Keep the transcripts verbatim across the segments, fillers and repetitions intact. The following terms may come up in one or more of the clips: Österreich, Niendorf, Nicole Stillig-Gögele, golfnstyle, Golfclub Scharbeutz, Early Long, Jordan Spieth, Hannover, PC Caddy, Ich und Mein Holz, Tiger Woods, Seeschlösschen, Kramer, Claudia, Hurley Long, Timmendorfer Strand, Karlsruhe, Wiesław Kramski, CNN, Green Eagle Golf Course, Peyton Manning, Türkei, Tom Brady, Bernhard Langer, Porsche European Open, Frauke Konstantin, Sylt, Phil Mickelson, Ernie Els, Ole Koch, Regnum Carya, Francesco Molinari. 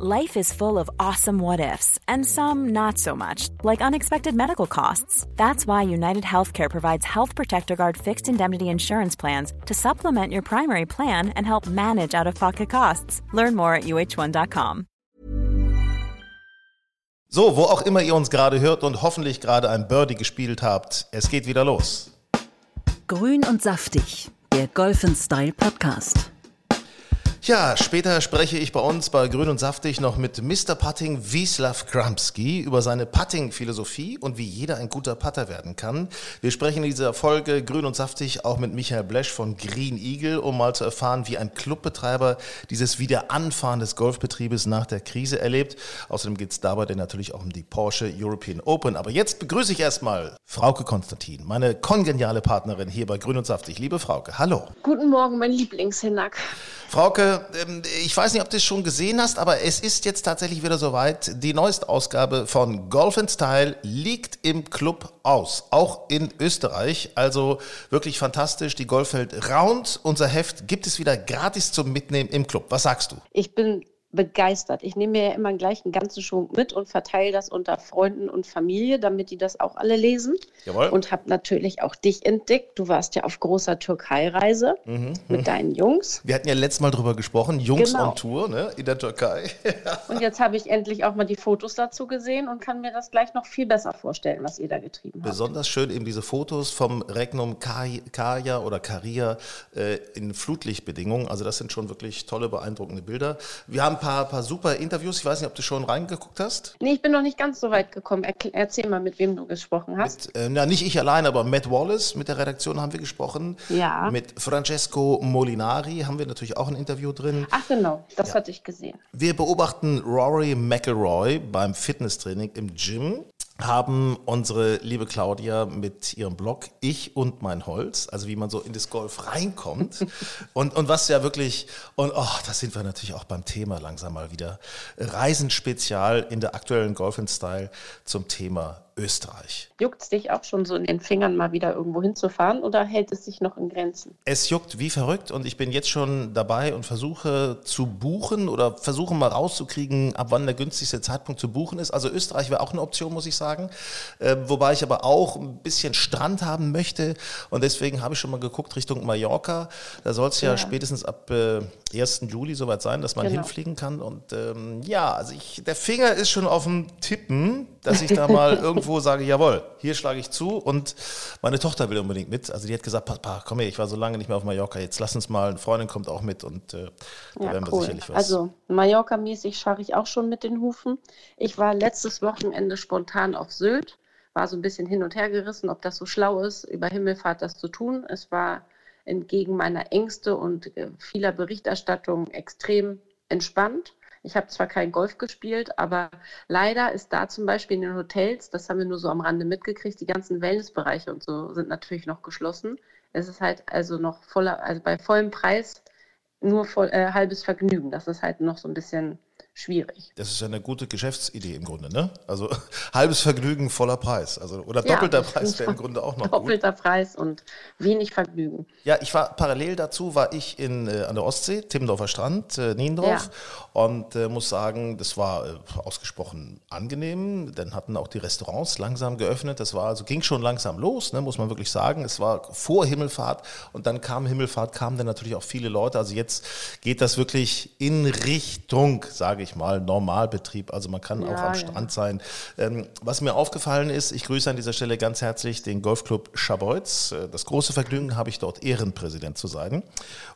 Life is full of awesome what-ifs, and some not so much, like unexpected medical costs. That's why United Healthcare provides Health Protector Guard fixed indemnity insurance plans to supplement your primary plan and help manage out-of-pocket costs. Learn more at u h one dot com. So, wo auch immer ihr uns gerade hört und hoffentlich gerade ein Birdie gespielt habt, es geht wieder los. Grün und saftig, der Golf and Style Podcast. Ja, später spreche ich bei uns bei Grün und Saftig noch mit Mister Putting Wiesław Kramski über seine Putting-Philosophie und wie jeder ein guter Putter werden kann. Wir sprechen in dieser Folge Grün und Saftig auch mit Michael Blesch von Green Eagle, um mal zu erfahren, wie ein Clubbetreiber dieses Wiederanfahren des Golfbetriebes nach der Krise erlebt. Außerdem geht es dabei denn natürlich auch um die Porsche European Open. Aber jetzt begrüße ich erstmal Frauke Konstantin, meine kongeniale Partnerin hier bei Grün und Saftig. Liebe Frauke, hallo. Guten Morgen, mein Lieblingshinnack. Frauke, ich weiß nicht, ob du es schon gesehen hast, aber es ist jetzt tatsächlich wieder soweit. Die neueste Ausgabe von Golf and Style liegt im Club aus, auch in Österreich. Also wirklich fantastisch. Die Golfheld Round, unser Heft, gibt es wieder gratis zum Mitnehmen im Club. Was sagst du? Ich bin begeistert. Ich nehme mir ja immer gleich einen ganzen Schwung mit und verteile das unter Freunden und Familie, damit die das auch alle lesen. Jawohl. Und habe natürlich auch dich entdeckt. Du warst ja auf großer Türkei-Reise mhm. mit deinen Jungs. Wir hatten ja letztes Mal drüber gesprochen, Jungs genau. on Tour, ne, in der Türkei. Und jetzt habe ich endlich auch mal die Fotos dazu gesehen und kann mir das gleich noch viel besser vorstellen, was ihr da getrieben habt. Besonders schön eben diese Fotos vom Regnum Carya oder Carya äh, in Flutlichtbedingungen. Also das sind schon wirklich tolle, beeindruckende Bilder. Wir haben Ein paar, paar super Interviews. Ich weiß nicht, ob du schon reingeguckt hast. Nee, ich bin noch nicht ganz so weit gekommen. Er, erzähl mal, mit wem du gesprochen hast. Mit, äh, na, nicht ich allein, aber Matt Wallace, mit der Redaktion haben wir gesprochen. Ja. Mit Francesco Molinari haben wir natürlich auch ein Interview drin. Ach genau, das ja. hatte ich gesehen. Wir beobachten Rory McIlroy beim Fitnesstraining im Gym. Haben unsere liebe Claudia mit ihrem Blog Ich und Mein Holz, also wie man so in das Golf reinkommt und, und was ja wirklich, und oh, das sind wir natürlich auch beim Thema langsam mal wieder, Reisenspezial in der aktuellen Golf and Style zum Thema Österreich. Juckt es dich auch schon so in den Fingern, mal wieder irgendwo hinzufahren, oder hält es sich noch in Grenzen? Es juckt wie verrückt und ich bin jetzt schon dabei und versuche zu buchen oder versuche mal rauszukriegen, ab wann der günstigste Zeitpunkt zu buchen ist. Also Österreich wäre auch eine Option, muss ich sagen. Äh, wobei ich aber auch ein bisschen Strand haben möchte und deswegen habe ich schon mal geguckt Richtung Mallorca. Da soll es ja, ja spätestens ab äh, ersten Juli soweit sein, dass man genau. hinfliegen kann. Und ähm, ja, also ich, der Finger ist schon auf dem Tippen, dass ich da mal irgendwo wo sage, jawohl, hier schlage ich zu und meine Tochter will unbedingt mit. Also die hat gesagt, Papa, komm her, ich war so lange nicht mehr auf Mallorca, jetzt lass uns mal, eine Freundin kommt auch mit und äh, da ja, werden wir cool. sicherlich was. Also Mallorca-mäßig scharre ich auch schon mit den Hufen. Ich war letztes Wochenende spontan auf Sylt, war so ein bisschen hin und her gerissen, ob das so schlau ist, über Himmelfahrt das zu tun. Es war entgegen meiner Ängste und äh, vieler Berichterstattung extrem entspannt. Ich habe zwar kein Golf gespielt, aber leider ist da zum Beispiel in den Hotels, das haben wir nur so am Rande mitgekriegt, die ganzen Wellnessbereiche und so sind natürlich noch geschlossen. Es ist halt also noch voller, also bei vollem Preis nur voll, äh, halbes Vergnügen. Das ist halt noch so ein bisschen schwierig. Das ist ja eine gute Geschäftsidee im Grunde, ne? Also halbes Vergnügen, voller Preis. Also, oder doppelter ja, Preis wäre im Grunde auch noch doppelter gut. Preis und wenig Vergnügen. Ja, ich war parallel dazu, war ich in, äh, an der Ostsee, Timmendorfer Strand, äh, Niendorf ja. und äh, muss sagen, das war äh, ausgesprochen angenehm. Dann hatten auch die Restaurants langsam geöffnet. Das war also ging schon langsam los, ne? Muss man wirklich sagen. Es war vor Himmelfahrt und dann kam Himmelfahrt, kamen dann natürlich auch viele Leute. Also jetzt geht das wirklich in Richtung, sage ich mal, Normalbetrieb, also man kann ja, auch am ja. Strand sein. Ähm, was mir aufgefallen ist, ich grüße an dieser Stelle ganz herzlich den Golfclub Scharbeutz. Das große Vergnügen habe ich dort, Ehrenpräsident zu sein.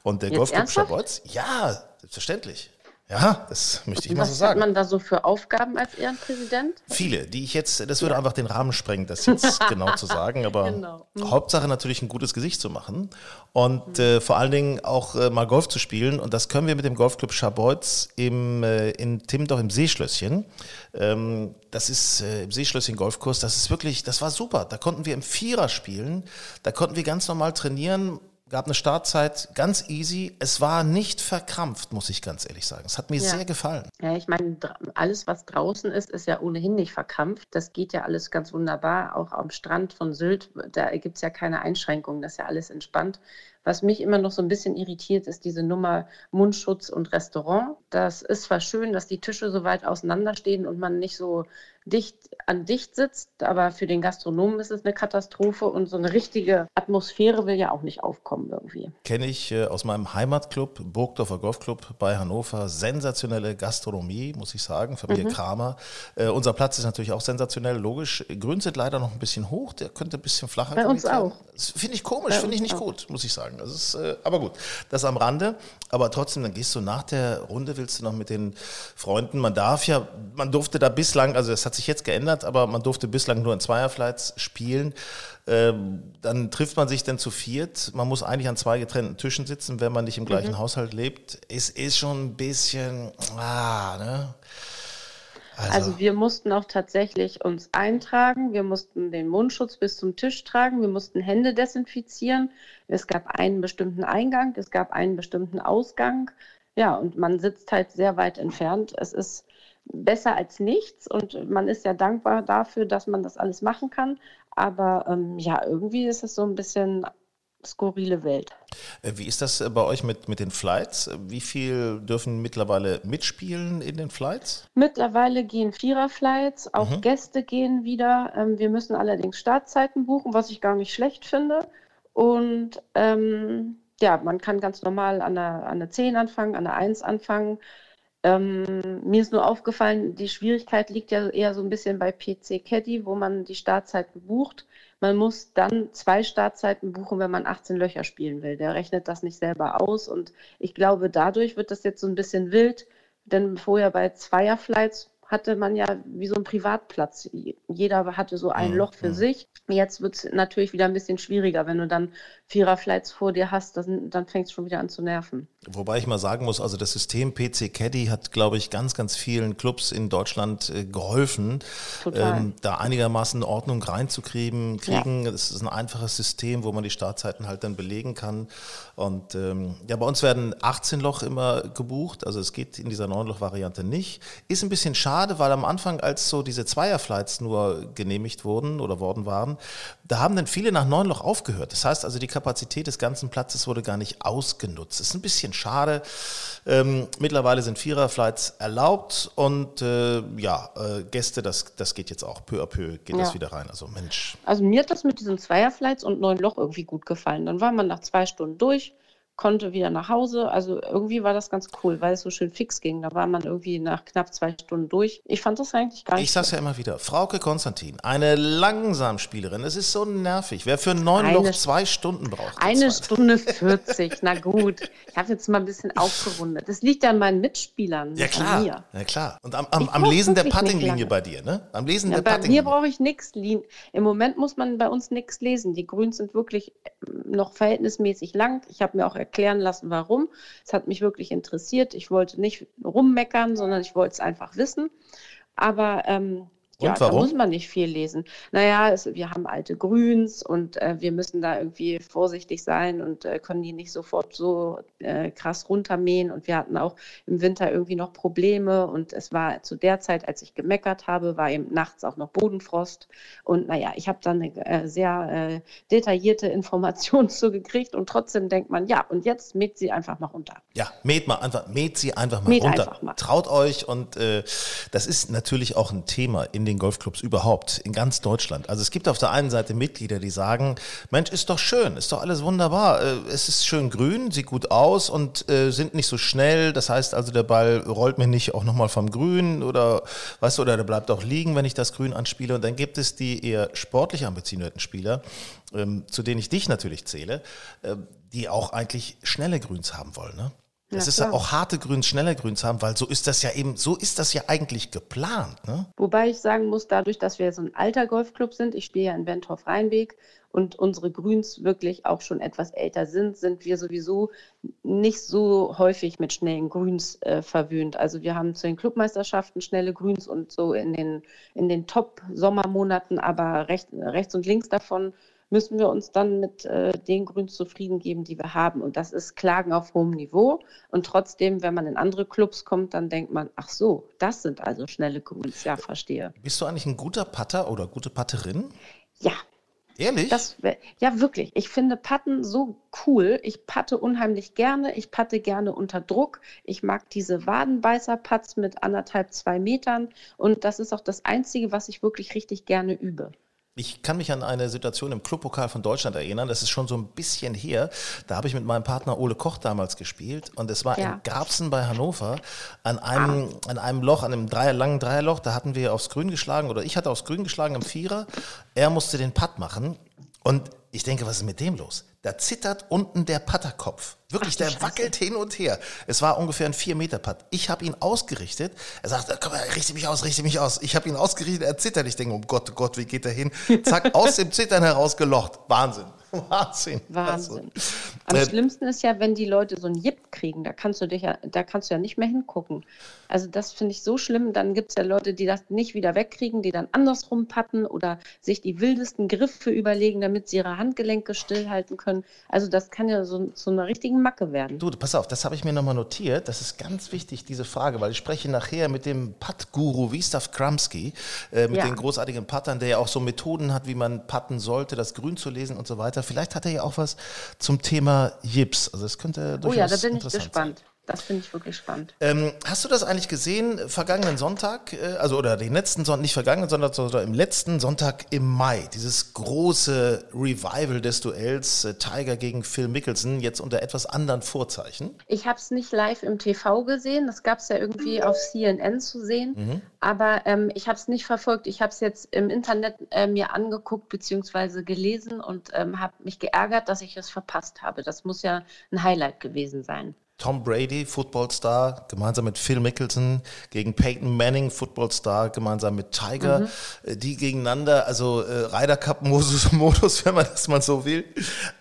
Und der Jetzt Golfclub ernsthaft? Scharbeutz, ja, selbstverständlich. Ja, das möchte ich mal so sagen. Was hat man da so für Aufgaben als Ehrenpräsident? Viele, die ich jetzt, das würde ja. einfach den Rahmen sprengen, das jetzt genau zu sagen, aber genau. mhm. Hauptsache natürlich ein gutes Gesicht zu machen und mhm. äh, vor allen Dingen auch äh, mal Golf zu spielen und das können wir mit dem Golfclub Scharbeutz im, äh, in Timmendorf im Seeschlösschen, ähm, das ist äh, im Seeschlösschen Golfkurs, das ist wirklich, das war super, da konnten wir im Vierer spielen, da konnten wir ganz normal trainieren, gab eine Startzeit, ganz easy. Es war nicht verkrampft, muss ich ganz ehrlich sagen. Es hat mir ja. sehr gefallen. Ja, ich meine, alles, was draußen ist, ist ja ohnehin nicht verkrampft. Das geht ja alles ganz wunderbar. Auch am Strand von Sylt, da gibt es ja keine Einschränkungen. Das ist ja alles entspannt. Was mich immer noch so ein bisschen irritiert, ist diese Nummer Mundschutz und Restaurant. Das ist zwar schön, dass die Tische so weit auseinanderstehen und man nicht so dicht an dicht sitzt, aber für den Gastronomen ist es eine Katastrophe und so eine richtige Atmosphäre will ja auch nicht aufkommen irgendwie. Kenne ich aus meinem Heimatclub, Burgdorfer Golfclub bei Hannover, sensationelle Gastronomie, muss ich sagen, Familie mhm. Kramer. Äh, unser Platz ist natürlich auch sensationell, logisch. Grün sind leider noch ein bisschen hoch, der könnte ein bisschen flacher bei uns auch. Das finde ich komisch, finde ich nicht auch. gut, muss ich sagen. Das ist, äh, aber gut, das am Rande, aber trotzdem, dann gehst du nach der Runde, willst du noch mit den Freunden, man darf ja, man durfte da bislang, also das hat sich jetzt geändert, aber man durfte bislang nur in Zweierflights spielen. Ähm, dann trifft man sich dann zu viert. Man muss eigentlich an zwei getrennten Tischen sitzen, wenn man nicht im gleichen mhm. Haushalt lebt. Es ist schon ein bisschen... Ah, ne? Also. also wir mussten auch tatsächlich uns eintragen, wir mussten den Mundschutz bis zum Tisch tragen, wir mussten Hände desinfizieren, es gab einen bestimmten Eingang, es gab einen bestimmten Ausgang. Ja, und man sitzt halt sehr weit entfernt. Es ist besser als nichts und man ist ja dankbar dafür, dass man das alles machen kann. Aber ähm, ja, irgendwie ist es so ein bisschen skurrile Welt. Wie ist das bei euch mit, mit den Flights? Wie viel dürfen mittlerweile mitspielen in den Flights? Mittlerweile gehen Vierer-Flights, auch mhm. Gäste gehen wieder. Wir müssen allerdings Startzeiten buchen, was ich gar nicht schlecht finde. Und ähm, ja, man kann ganz normal an der, an der zehn anfangen, an der eins anfangen. Ähm, mir ist nur aufgefallen, die Schwierigkeit liegt ja eher so ein bisschen bei P C Caddy, wo man die Startzeiten bucht. Man muss dann zwei Startzeiten buchen, wenn man achtzehn Löcher spielen will. Der rechnet das nicht selber aus und ich glaube, dadurch wird das jetzt so ein bisschen wild, denn vorher bei Zweierflights hatte man ja wie so einen Privatplatz. Jeder hatte so ein mhm. Loch für sich. Jetzt wird es natürlich wieder ein bisschen schwieriger, wenn du dann Viererflights vor dir hast, das, dann fängt es schon wieder an zu nerven. Wobei ich mal sagen muss, also das System P C Caddy hat, glaube ich, ganz, ganz vielen Clubs in Deutschland äh, geholfen, ähm, da einigermaßen Ordnung reinzukriegen. Kriegen. Ja. Das ist ein einfaches System, wo man die Startzeiten halt dann belegen kann. Und ähm, ja, bei uns werden achtzehn Loch immer gebucht, also es geht in dieser neun-Loch-Variante nicht. Ist ein bisschen schade, weil am Anfang, als so diese Zweierflights nur genehmigt wurden oder worden waren, da haben dann viele nach neun Loch aufgehört. Das heißt also, die Kapazität des ganzen Platzes wurde gar nicht ausgenutzt. Das ist ein bisschen schade. Ähm, mittlerweile sind Viererflights erlaubt und äh, ja, äh, Gäste, das, das geht jetzt auch peu à peu, geht ja. das wieder rein. Also Mensch. Also mir hat das mit diesen Zweierflights und neun Loch irgendwie gut gefallen. Dann war man nach zwei Stunden durch, konnte wieder nach Hause. Also irgendwie war das ganz cool, weil es so schön fix ging. Da war man irgendwie nach knapp zwei Stunden durch. Ich fand das eigentlich gar nicht. Ich sag's ja immer wieder, Frauke Konstantin, eine Langsamspielerin. Es ist so nervig. Wer für neun Loch zwei Stunden braucht. Eine Stunde vierzig, na gut. Ich habe jetzt mal ein bisschen aufgerundet. Das liegt ja an meinen Mitspielern. Ja klar, an mir. Ja, klar. Und am, am, am Lesen der Puttinglinie bei dir, ne? Am Lesen ja, der bei Puttinglinie. Bei mir brauche ich nichts. Im Moment muss man bei uns nichts lesen. Die Grüns sind wirklich noch verhältnismäßig lang. Ich habe mir auch erklären lassen, warum. Es hat mich wirklich interessiert. Ich wollte nicht rummeckern, sondern ich wollte es einfach wissen. Aber ähm, ja, da muss man nicht viel lesen. Naja, es, wir haben alte Grüns und äh, wir müssen da irgendwie vorsichtig sein und äh, können die nicht sofort so äh, krass runtermähen. Und wir hatten auch im Winter irgendwie noch Probleme. Und es war zu der Zeit, als ich gemeckert habe, war eben nachts auch noch Bodenfrost. Und naja, ich habe da eine äh, sehr äh, detaillierte Information zu gekriegt. Und trotzdem denkt man, ja, und jetzt mäht sie einfach mal runter. Ja, mäht mal einfach, mäht sie einfach mal mäht runter. Einfach mal. Traut euch. Und äh, das ist natürlich auch ein Thema in den Golfclubs überhaupt, in ganz Deutschland. Also es gibt auf der einen Seite Mitglieder, die sagen, Mensch, ist doch schön, ist doch alles wunderbar, es ist schön grün, sieht gut aus und äh, sind nicht so schnell, das heißt also, der Ball rollt mir nicht auch nochmal vom Grün oder, weißt du, oder der bleibt auch liegen, wenn ich das Grün anspiele. Und dann gibt es die eher sportlich ambitionierten Spieler, ähm, zu denen ich dich natürlich zähle, äh, die auch eigentlich schnelle Grüns haben wollen, ne? Es ist ja auch harte Grüns, schnelle Grüns haben, weil so ist das ja eben, so ist das ja eigentlich geplant, ne? Wobei ich sagen muss, dadurch, dass wir so ein alter Golfclub sind, ich spiele ja in Wentorf-Rheinweg und unsere Grüns wirklich auch schon etwas älter sind, sind wir sowieso nicht so häufig mit schnellen Grüns äh, verwöhnt. Also wir haben zu den Clubmeisterschaften schnelle Grüns und so in den, in den Top-Sommermonaten, aber recht, rechts und links davon müssen wir uns dann mit äh, den Grüns zufrieden geben, die wir haben. Und das ist Klagen auf hohem Niveau. Und trotzdem, wenn man in andere Clubs kommt, dann denkt man, ach so, das sind also schnelle Grüns. Ja, verstehe. Bist du eigentlich ein guter Putter oder gute Putterin? Ja, Ehrlich? Das, ja, wirklich. Ich finde Putten so cool. Ich putte unheimlich gerne. Ich putte gerne unter Druck. Ich mag diese Wadenbeißer-Putts mit anderthalb, zwei Metern. Und das ist auch das Einzige, was ich wirklich richtig gerne übe. Ich kann mich an eine Situation im Clubpokal von Deutschland erinnern, das ist schon so ein bisschen her, da habe ich mit meinem Partner Ole Koch damals gespielt und es war ja. in Garbsen bei Hannover an einem, ah. an einem Loch, an einem Dreier, langen Dreierloch, da hatten wir aufs Grün geschlagen oder ich hatte aufs Grün geschlagen im Vierer, er musste den Putt machen und ich denke, was ist mit dem los? Da zittert unten der Putterkopf. Wirklich, Ach, der Scheiße. wackelt hin und her. Es war ungefähr ein vier Meter Putt. Ich habe ihn ausgerichtet. Er sagt, komm, richte mich aus, richte mich aus. Ich habe ihn ausgerichtet, er zittert. Ich denke, oh Gott, oh Gott, wie geht er hin? Zack, aus dem Zittern heraus gelocht. Wahnsinn. Wahnsinn. Wahnsinn. Also, Am äh, schlimmsten ist ja, wenn die Leute so ein Jipp kriegen. Da kannst du dich ja, da kannst du ja nicht mehr hingucken. Also das finde ich so schlimm. Dann gibt es ja Leute, die das nicht wieder wegkriegen, die dann andersrum patten oder sich die wildesten Griffe überlegen, damit sie ihre Handgelenke stillhalten können. Also das kann ja so zu so einer richtigen Macke werden. Du, pass auf, das habe ich mir nochmal notiert. Das ist ganz wichtig, diese Frage, weil ich spreche nachher mit dem Putt-Guru Wiesław Kramski, äh, mit ja. den großartigen Puttern, der ja auch so Methoden hat, wie man putten sollte, das Grün zu lesen und so weiter. Vielleicht hat er ja auch was zum Thema Jips. Also das könnte durchaus interessant sein. Oh ja, da bin ich gespannt. Sein. Das finde ich wirklich spannend. Ähm, hast du das eigentlich gesehen, vergangenen Sonntag, äh, also oder den letzten Sonntag, nicht vergangenen Sonntag, sondern im letzten Sonntag im Mai, dieses große Revival des Duells äh, Tiger gegen Phil Mickelson, jetzt unter etwas anderen Vorzeichen? Ich habe es nicht live im T V gesehen, das gab es ja irgendwie auf C N N zu sehen, mhm. aber ähm, ich habe es nicht verfolgt, ich habe es jetzt im Internet äh, mir angeguckt bzw. gelesen und ähm, habe mich geärgert, dass ich es verpasst habe. Das muss ja ein Highlight gewesen sein. Tom Brady, Footballstar, gemeinsam mit Phil Mickelson, gegen Peyton Manning, Footballstar, gemeinsam mit Tiger, mhm. die gegeneinander, also äh, Ryder Cup-Modus, wenn man das mal so will.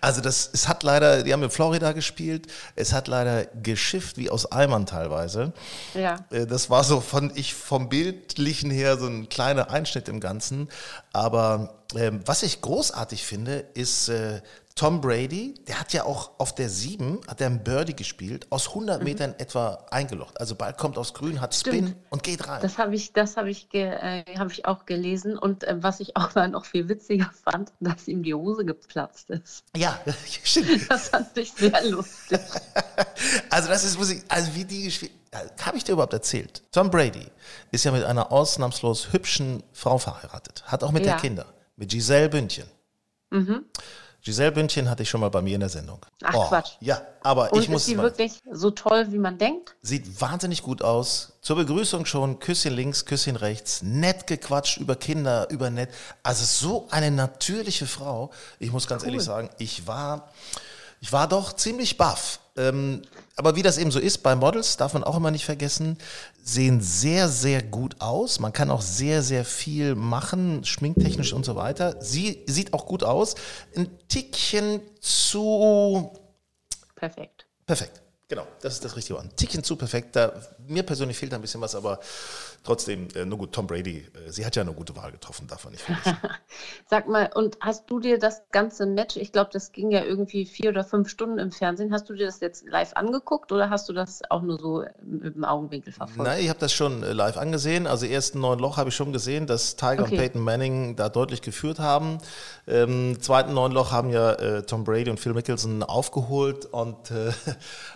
Also das, es hat leider, die haben in Florida gespielt, es hat leider geschifft, wie aus Eimern teilweise. Ja. Äh, das war so von ich vom Bildlichen her so ein kleiner Einschnitt im Ganzen, aber äh, was ich großartig finde, ist äh, Tom Brady, der hat ja auch auf der sieben, hat er einen Birdie gespielt, aus hundert mhm. Metern etwa eingelocht. Also Ball kommt aus Grün, hat Spin Stimmt. und geht rein. Das habe ich, das habe ich, ge, äh, hab ich auch gelesen. Und äh, was ich auch mal noch viel witziger fand, dass ihm die Hose geplatzt ist. Ja, stimmt. Das fand ich sehr lustig. Also das ist, muss ich, also wie die gespielt, habe ich dir überhaupt erzählt? Tom Brady ist ja mit einer ausnahmslos hübschen Frau verheiratet. Hat auch mit ja. der Kinder, mit Giselle Bündchen. Mhm. Giselle Bündchen hatte ich schon mal bei mir in der Sendung. Ach oh, Quatsch. Ja, aber Und ich muss... Und ist sie wirklich so toll, wie man denkt? Sieht wahnsinnig gut aus. Zur Begrüßung schon, Küsschen links, Küsschen rechts. Nett gequatscht über Kinder, über nett. Also so eine natürliche Frau. Ich muss ganz cool. ehrlich sagen, ich war, ich war doch ziemlich baff. Ähm, aber wie das eben so ist, bei Models darf man auch immer nicht vergessen, sehen sehr, sehr gut aus. Man kann auch sehr, sehr viel machen, schminktechnisch und so weiter. Sie sieht auch gut aus. Ein Tickchen zu... Perfekt. Perfekt, genau. Das ist das richtige Wort. Ein Tickchen zu perfekt. Da, mir persönlich fehlt ein bisschen was, aber trotzdem, äh, nur gut, Tom Brady, äh, sie hat ja eine gute Wahl getroffen, darf man nicht vergessen. Sag mal, und hast du dir das ganze Match, ich glaube, das ging ja irgendwie vier oder fünf Stunden im Fernsehen, hast du dir das jetzt live angeguckt oder hast du das auch nur so im, im Augenwinkel verfolgt? Nein, ich habe das schon live angesehen, also ersten neun Loch habe ich schon gesehen, dass Tiger okay. und Peyton Manning da deutlich geführt haben. Ähm, zweiten neun Loch haben ja äh, Tom Brady und Phil Mickelson aufgeholt und äh,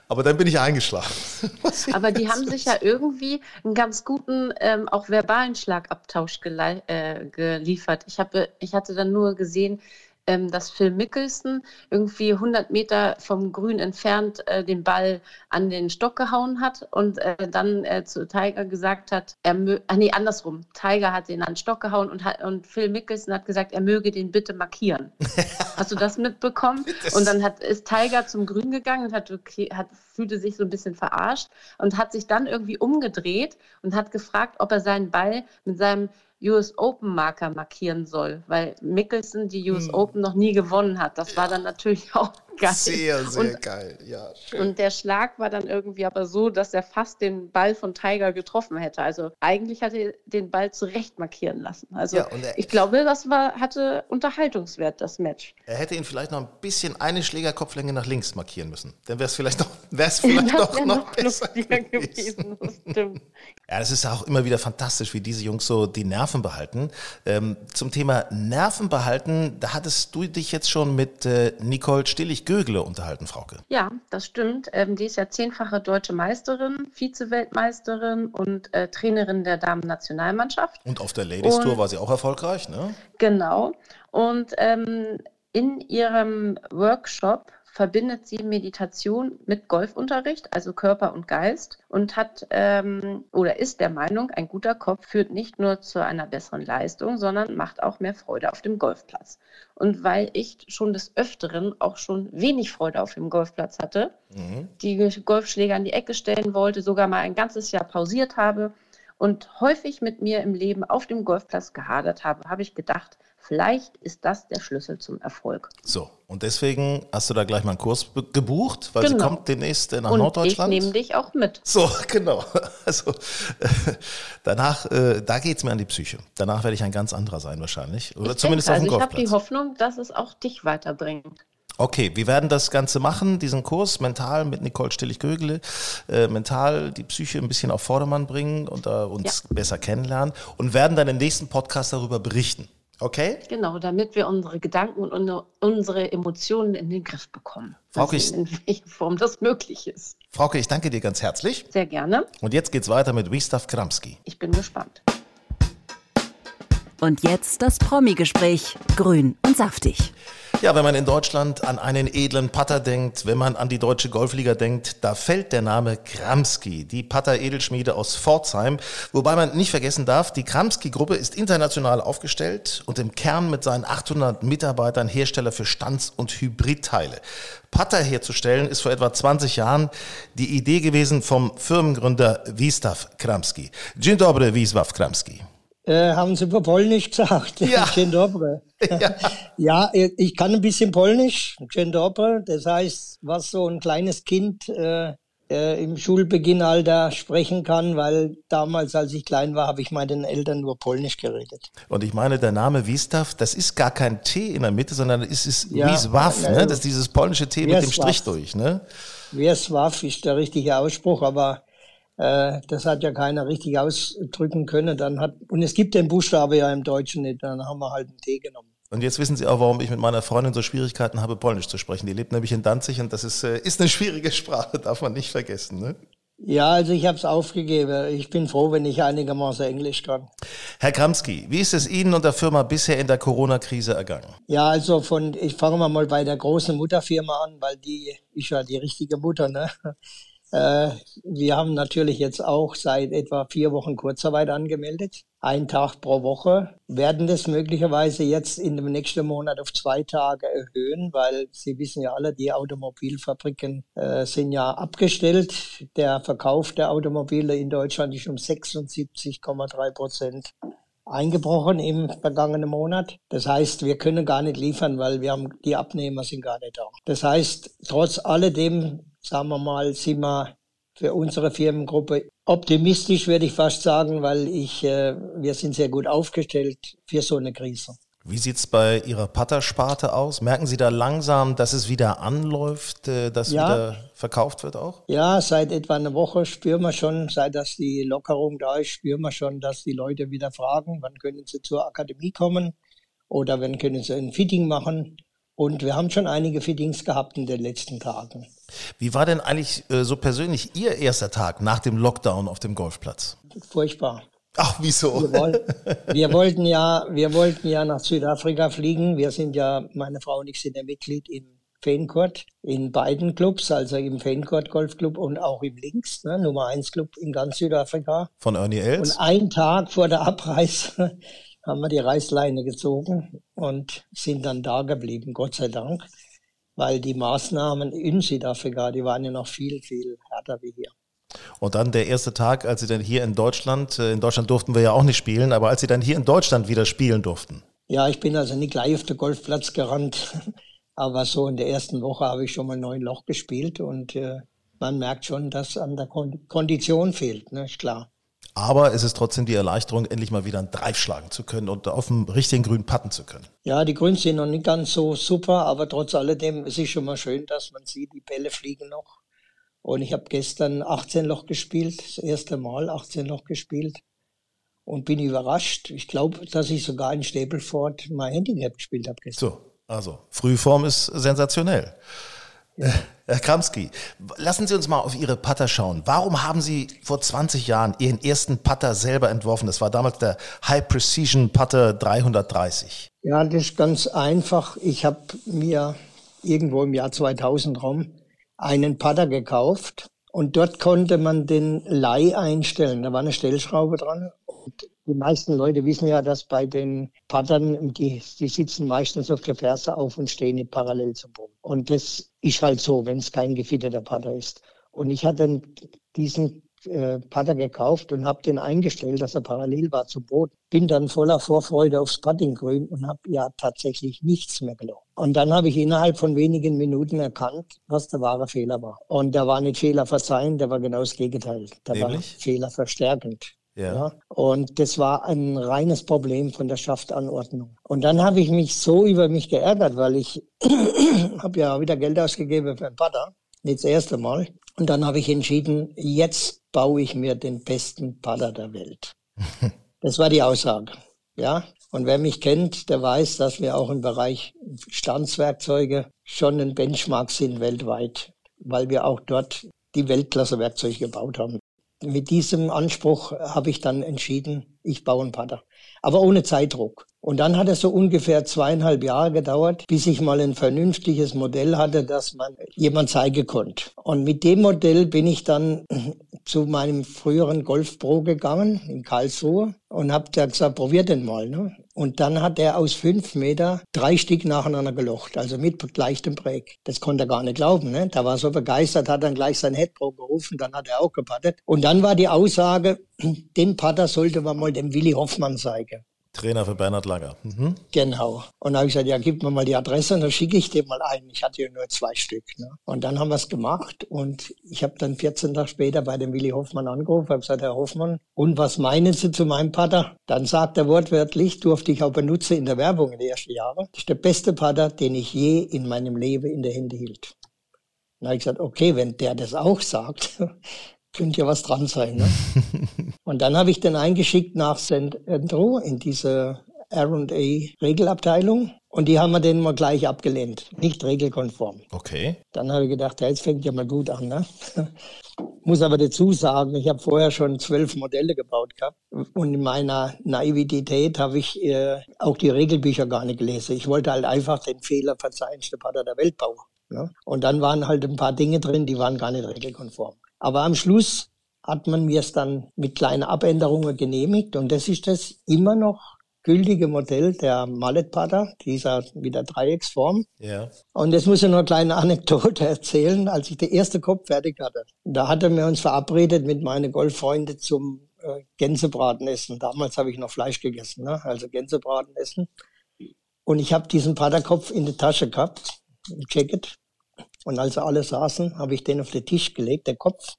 aber dann bin ich eingeschlafen. Aber die haben sich ja irgendwie einen ganz guten Ähm, auch verbalen Schlagabtausch gele- äh, geliefert. Ich, hab, ich hatte dann nur gesehen, ähm, dass Phil Mickelson irgendwie hundert Meter vom Grün entfernt äh, den Ball an den Stock gehauen hat und äh, dann äh, zu Tiger gesagt hat, er mö- Ach, nee, andersrum. Tiger hat den an den Stock gehauen und, hat, und Phil Mickelson hat gesagt, er möge den bitte markieren. Hast du das mitbekommen? Und dann hat, ist Tiger zum Grün gegangen und hat, hat fühlte sich so ein bisschen verarscht und hat sich dann irgendwie umgedreht und hat gefragt, ob er seinen Ball mit seinem U S Open Marker markieren soll, weil Mickelson die U S hm. Open noch nie gewonnen hat. Das war dann natürlich auch geil. Sehr, sehr und, geil. Ja, schön. Und der Schlag war dann irgendwie aber so, dass er fast den Ball von Tiger getroffen hätte. Also eigentlich hat er den Ball zurecht markieren lassen. Also ja, er, ich glaube, das war, hatte Unterhaltungswert, das Match. Er hätte ihn vielleicht noch ein bisschen eine Schlägerkopflänge nach links markieren müssen. Dann wäre es vielleicht noch, wär's vielleicht noch, noch, noch besser gewesen. gewesen. Das ja, das ist auch immer wieder fantastisch, wie diese Jungs so die Nerven behalten. Ähm, zum Thema Nerven behalten, da hattest du dich jetzt schon mit äh, Nicole Stillig-Gögele unterhalten, Frauke. Ja, das stimmt. Ähm, die ist ja zehnfache deutsche Meisterin, Vize-Weltmeisterin und äh, Trainerin der Damen-Nationalmannschaft. Und auf der Ladies-Tour war sie auch erfolgreich, ne? Genau. Und ähm, in ihrem Workshop verbindet sie Meditation mit Golfunterricht, also Körper und Geist, und hat ähm, oder ist der Meinung, ein guter Kopf führt nicht nur zu einer besseren Leistung, sondern macht auch mehr Freude auf dem Golfplatz. Und weil ich schon des Öfteren auch schon wenig Freude auf dem Golfplatz hatte, mhm. die Golfschläge an die Ecke stellen wollte, sogar mal ein ganzes Jahr pausiert habe und häufig mit mir im Leben auf dem Golfplatz gehadert habe, habe ich gedacht, vielleicht ist das der Schlüssel zum Erfolg. So, und deswegen hast du da gleich mal einen Kurs be- gebucht, weil genau. sie kommt demnächst nach und Norddeutschland. Ich nehme dich auch mit. So, genau. Also äh, danach, äh, da geht es mir an die Psyche. Danach werde ich ein ganz anderer sein wahrscheinlich. Oder ich zumindest denke, auf dem also Golfplatz. Ich habe die Hoffnung, dass es auch dich weiterbringt. Okay, wir werden das Ganze machen, diesen Kurs mental mit Nicole Stillig-Gögele, äh, mental die Psyche ein bisschen auf Vordermann bringen und äh, uns ja. besser kennenlernen und werden dann im nächsten Podcast darüber berichten. Okay? Genau, damit wir unsere Gedanken und unsere Emotionen in den Griff bekommen. Frauke, ich, in welcher Form das möglich ist. Frauke, ich danke dir ganz herzlich. Sehr gerne. Und jetzt geht's weiter mit Wiesław Kramski. Ich bin gespannt. Und jetzt das Promi-Gespräch. Grün und saftig. Ja, wenn man in Deutschland an einen edlen Putter denkt, wenn man an die deutsche Golfliga denkt, da fällt der Name Kramski, die Putter-Edelschmiede aus Pforzheim. Wobei man nicht vergessen darf, die Kramski-Gruppe ist international aufgestellt und im Kern mit seinen achthundert Mitarbeitern Hersteller für Stanz- und Hybridteile. Putter herzustellen ist vor etwa zwanzig Jahren die Idee gewesen vom Firmengründer Wiesław Kramski. Dzień dobry, Wiesław Kramski. Äh, haben Sie über Polnisch gesagt? Ja. Dzień dobry. Ja. Ja, ich kann ein bisschen Polnisch. Dzień dobry. Das heißt, was so ein kleines Kind äh, äh, im Schulbeginnalter sprechen kann, weil damals, als ich klein war, habe ich meinen Eltern nur Polnisch geredet. Und ich meine, der Name Wiesław, das ist gar kein T in der Mitte, sondern es ist ja, Wiesław, ne? Das ist dieses polnische T mit dem Strich durch, ne? Wiesław ist der richtige Ausspruch, aber das hat ja keiner richtig ausdrücken können. Dann hat, und es gibt den Buchstabe ja im Deutschen nicht, dann haben wir halt einen T genommen. Und jetzt wissen Sie auch, warum ich mit meiner Freundin so Schwierigkeiten habe, Polnisch zu sprechen. Die lebt nämlich in Danzig und das ist, ist eine schwierige Sprache, darf man nicht vergessen, ne? Ja, also ich habe es aufgegeben. Ich bin froh, wenn ich einigermaßen Englisch kann. Herr Kramski, wie ist es Ihnen und der Firma bisher in der Corona-Krise ergangen? Ja, also von, ich fange mal bei der großen Mutterfirma an, weil die ist ja die richtige Mutter, ne? Äh, wir haben natürlich jetzt auch seit etwa vier Wochen Kurzarbeit angemeldet. Ein Tag pro Woche, werden das möglicherweise jetzt in dem nächsten Monat auf zwei Tage erhöhen, weil Sie wissen ja alle, die Automobilfabriken äh, sind ja abgestellt. Der Verkauf der Automobile in Deutschland ist um sechsundsiebzig Komma drei Prozent eingebrochen im vergangenen Monat. Das heißt, wir können gar nicht liefern, weil wir haben, die Abnehmer sind gar nicht da. Das heißt, trotz alledem, sagen wir mal, sind wir für unsere Firmengruppe optimistisch, würde ich fast sagen, weil ich, äh, wir sind sehr gut aufgestellt für so eine Krise. Wie sieht es bei Ihrer Puttersparte aus? Merken Sie da langsam, dass es wieder anläuft, äh, dass ja. wieder verkauft wird auch? Ja, seit etwa einer Woche spüren wir schon, seit dass die Lockerung da ist, spüren wir schon, dass die Leute wieder fragen, wann können sie zur Akademie kommen oder wann können sie ein Fitting machen. Und wir haben schon einige Fittings gehabt in den letzten Tagen. Wie war denn eigentlich äh, so persönlich Ihr erster Tag nach dem Lockdown auf dem Golfplatz? Furchtbar. Ach, wieso? Wir, woll- wir, wollten ja, wir wollten ja nach Südafrika fliegen. Wir sind ja, meine Frau und ich sind ja Mitglied im Fancourt, in beiden Clubs, also im Fancourt Golfclub und auch im Links, ne, Nummer eins Club in ganz Südafrika. Von Ernie Els. Und einen Tag vor der Abreise haben wir die Reißleine gezogen und sind dann da geblieben, Gott sei Dank. Weil die Maßnahmen in Südafrika, die waren ja noch viel, viel härter wie hier. Und dann der erste Tag, als Sie dann hier in Deutschland, in Deutschland durften wir ja auch nicht spielen, aber als Sie dann hier in Deutschland wieder spielen durften. Ja, ich bin also nicht gleich auf den Golfplatz gerannt, Aber so in der ersten Woche habe ich schon mal neun Loch gespielt und äh, man merkt schon, dass an der Kon- Kondition fehlt, ne? Ist klar. Aber es ist trotzdem die Erleichterung, endlich mal wieder einen Drive schlagen zu können und auf dem richtigen Grün putten zu können. Ja, die Grüns sind noch nicht ganz so super, aber trotz alledem ist es schon mal schön, dass man sieht, die Bälle fliegen noch. Und ich habe gestern achtzehn Loch gespielt, das erste Mal achtzehn Loch gespielt und bin überrascht. Ich glaube, dass ich sogar in Stapleford mal Handicap gespielt habe gestern. So, also Frühform ist sensationell. Ja. Herr Kramski, lassen Sie uns mal auf Ihre Putter schauen. Warum haben Sie vor zwanzig Jahren Ihren ersten Putter selber entworfen? Das war damals der High Precision Putter dreihundertdreißig. Ja, das ist ganz einfach. Ich habe mir irgendwo im Jahr zweitausend rum einen Putter gekauft und dort konnte man den Leih einstellen. Da war eine Stellschraube dran. Und die meisten Leute wissen ja, dass bei den Puttern, die, die sitzen meistens auf der Ferse auf und stehen nicht parallel zum Boden. Und das ist halt so, wenn es kein gefederter Putter ist. Und ich hatte diesen äh, Putter gekauft und habe den eingestellt, dass er parallel war zum Boden. Bin dann voller Vorfreude aufs Puttinggrün und habe ja tatsächlich nichts mehr gelogen. Und dann habe ich innerhalb von wenigen Minuten erkannt, was der wahre Fehler war. Und da war nicht Fehler verzeihen, da war genau das Gegenteil. Da Nämlich? war Fehler verstärkend. Ja. Ja, und das war ein reines Problem von der Schaftanordnung. Und dann habe ich mich so über mich geärgert, weil ich habe ja wieder Geld ausgegeben für einen Putter, nicht das erste Mal. Und dann habe ich entschieden, jetzt baue ich mir den besten Putter der Welt. Das war die Aussage. Ja. Und wer mich kennt, der weiß, dass wir auch im Bereich Stanzwerkzeuge schon ein Benchmark sind weltweit, weil wir auch dort die Weltklasse-Werkzeuge gebaut haben. Mit diesem Anspruch habe ich dann entschieden, ich baue einen Putter, aber ohne Zeitdruck. Und dann hat es so ungefähr zweieinhalb Jahre gedauert, bis ich mal ein vernünftiges Modell hatte, das man jemand zeigen konnte. Und mit dem Modell bin ich dann zu meinem früheren Golfpro gegangen in Karlsruhe und habe da gesagt, probier den mal. Ne? Und dann hat er aus fünf Meter drei Stück nacheinander gelocht, also mit gleichtem Break. Das konnte er gar nicht glauben. Ne? Da war er so begeistert, hat dann gleich sein Headpro gerufen, dann hat er auch geputtet. Und dann war die Aussage, den Putter sollte man mal dem Willi Hoffmann zeigen. Trainer für Bernhard Langer. Mhm. Genau. Und dann habe ich gesagt, ja, gib mir mal die Adresse und dann schicke ich dir mal ein. Ich hatte ja nur zwei Stück. Ne? Und dann haben wir es gemacht und ich habe dann vierzehn Tage später bei dem Willi Hoffmann angerufen, habe gesagt, Herr Hoffmann, und was meinen Sie zu meinem Putter? Dann sagt er wortwörtlich, durfte ich auch benutzen in der Werbung in den ersten Jahren. Das ist der beste Putter, den ich je in meinem Leben in der Hände hielt. Dann habe ich gesagt, okay, wenn der das auch sagt, könnte ja was dran sein. Ne? Und dann habe ich den eingeschickt nach Sankt Andrew in diese R und A-Regelabteilung. Und die haben wir den mal gleich abgelehnt. Nicht regelkonform. Okay. Dann habe ich gedacht, ja, jetzt fängt ja mal gut an. Ne? Muss aber dazu sagen, ich habe vorher schon zwölf Modelle gebaut gehabt. Und in meiner Naivität habe ich äh, auch die Regelbücher gar nicht gelesen. Ich wollte halt einfach den Fehler verzeichnendsten Putter der Welt bauen. Ne? Und dann waren halt ein paar Dinge drin, die waren gar nicht regelkonform. Aber am Schluss hat man mir es dann mit kleinen Abänderungen genehmigt. Und das ist das immer noch gültige Modell der Mallet-Putter, dieser mit der Dreiecksform. Ja. Und jetzt muss ich noch eine kleine Anekdote erzählen, als ich den ersten Kopf fertig hatte. Da hatten wir uns verabredet mit meinen Golffreunden zum äh, Gänsebraten essen. Damals habe ich noch Fleisch gegessen, ne? Also Gänsebraten essen. Und ich habe diesen Putterkopf in der Tasche gehabt, im Jacket. Und als alle saßen, habe ich den auf den Tisch gelegt, den Kopf,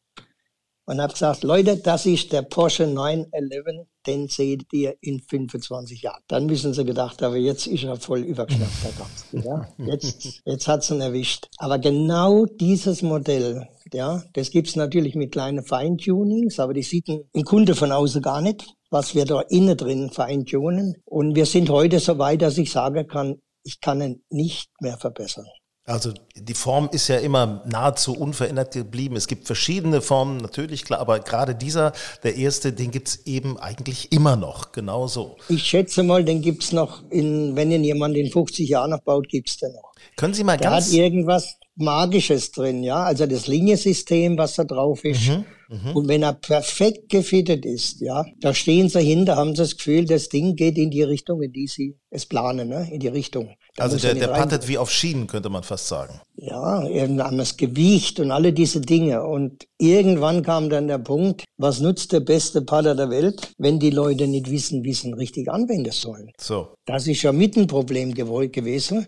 und habe gesagt, Leute, das ist der Porsche neun elf, den seht ihr in fünfundzwanzig Jahren. Dann müssen sie gedacht, aber jetzt ist er voll übergeschnappt, der Kramski, ja? Jetzt, jetzt hat es ihn erwischt. Aber genau dieses Modell, ja, das gibt es natürlich mit kleinen Feintunings, aber die sieht ein Kunde von außen gar nicht, was wir da innen drin feintunen. Und wir sind heute so weit, dass ich sagen kann, ich kann ihn nicht mehr verbessern. Also die Form ist ja immer nahezu unverändert geblieben. Es gibt verschiedene Formen, natürlich, klar, aber gerade dieser, der erste, den gibt es eben eigentlich immer noch, genau so. Ich schätze mal, den gibt es noch, in, wenn ihn jemand in fünfzig Jahren noch baut, gibt es den noch. Können Sie mal der ganz... Der hat irgendwas Magisches drin, ja, also das Liniensystem, was da drauf ist. Mhm, mh. Und wenn er perfekt gefittet ist, ja, da stehen sie hinter, haben sie das Gefühl, das Ding geht in die Richtung, in die sie es planen, ne? In die Richtung. Also der, der puttet wie auf Schienen, könnte man fast sagen. Ja, an das Gewicht und alle diese Dinge. Und irgendwann kam dann der Punkt, was nutzt der beste Putter der Welt, wenn die Leute nicht wissen, wie sie ihn richtig anwenden sollen. So. Das ist ja mit ein Problem gew- gewesen.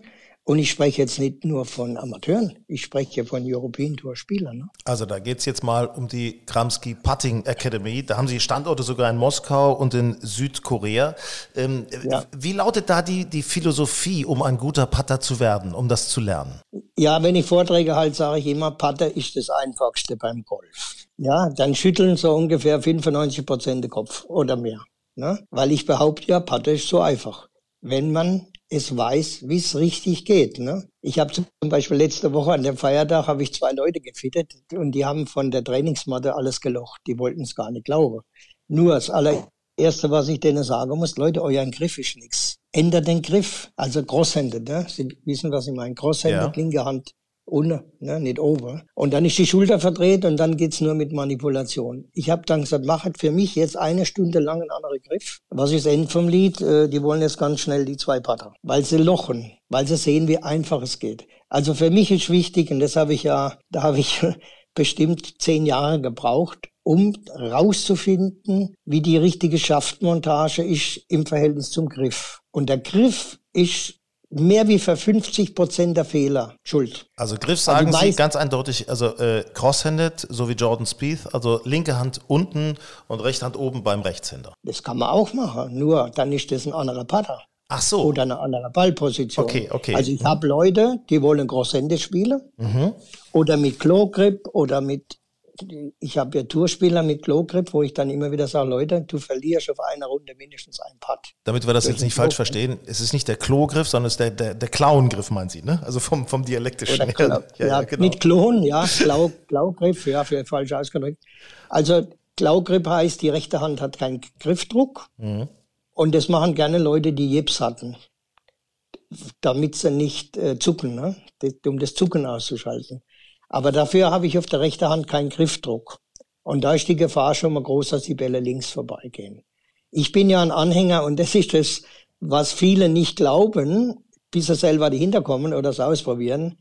Und ich spreche jetzt nicht nur von Amateuren, ich spreche hier von European Tour Spielern. Ne? Also da geht es jetzt mal um die Kramski Putting Academy. Da haben Sie Standorte sogar in Moskau und in Südkorea. Ähm, ja. Wie lautet da die, die Philosophie, um ein guter Putter zu werden, um das zu lernen? Ja, wenn ich Vorträge halte, sage ich immer, Putter ist das Einfachste beim Golf. Ja, dann schütteln so ungefähr fünfundneunzig Prozent den Kopf oder mehr. Ne? Weil ich behaupte, ja, Putter ist so einfach. Wenn man es weiß, wie es richtig geht. Ne? Ich habe zum Beispiel letzte Woche an dem Feiertag habe ich zwei Leute gefittet und die haben von der Trainingsmatte alles gelocht. Die wollten es gar nicht glauben. Nur das allererste, was ich denen sagen muss, Leute, euer Griff ist nichts. Ändert den Griff, also Crosshänder. Ne? Sie wissen, was ich meine. Crosshänder, ja. Linke Hand, ohne, ne? Nicht over. Und dann ist die Schulter verdreht und dann geht's nur mit Manipulation. Ich habe dann gesagt, macht für mich jetzt eine Stunde lang einen anderen Griff. Was ist das Ende vom Lied? Äh, die wollen jetzt ganz schnell die zwei Putter, weil sie lochen, weil sie sehen, wie einfach es geht. Also für mich ist wichtig, und das habe ich ja, da habe ich bestimmt zehn Jahre gebraucht, um rauszufinden, wie die richtige Schaftmontage ist im Verhältnis zum Griff. Und der Griff ist mehr wie für fünfzig Prozent der Fehler schuld. Also Griff sagen also Sie ganz eindeutig, also äh, Crosshanded, so wie Jordan Spieth, also linke Hand unten und rechte Hand oben beim Rechtshänder. Das kann man auch machen, nur dann ist das ein anderer Putter. Ach so. Oder eine andere Ballposition. Okay, okay. Also ich habe Leute, die wollen Crosshanded spielen mhm. oder mit Claw-Grip oder mit, ich habe ja Tourspieler mit Claw-Grip, wo ich dann immer wieder sage, Leute, du verlierst auf einer Runde mindestens einen Putt. Damit wir das jetzt nicht falsch verstehen, es ist nicht der Klo-Griff, sondern es ist der, der, der Klauengriff, meinen Sie, ne? Also vom, vom dialektischen her. Kla- ja, ja, genau. Mit Klon, ja, Klau, Klaugriff, ja, für falsch ausgedrückt. Also Klaugriff heißt, die rechte Hand hat keinen Griffdruck mhm. und das machen gerne Leute, die Jips hatten, damit sie nicht äh, zucken, ne? Um das Zucken auszuschalten. Aber dafür habe ich auf der rechten Hand keinen Griffdruck. Und da ist die Gefahr schon mal groß, dass die Bälle links vorbeigehen. Ich bin ja ein Anhänger, und das ist das, was viele nicht glauben, bis sie selber dahinter kommen oder es ausprobieren.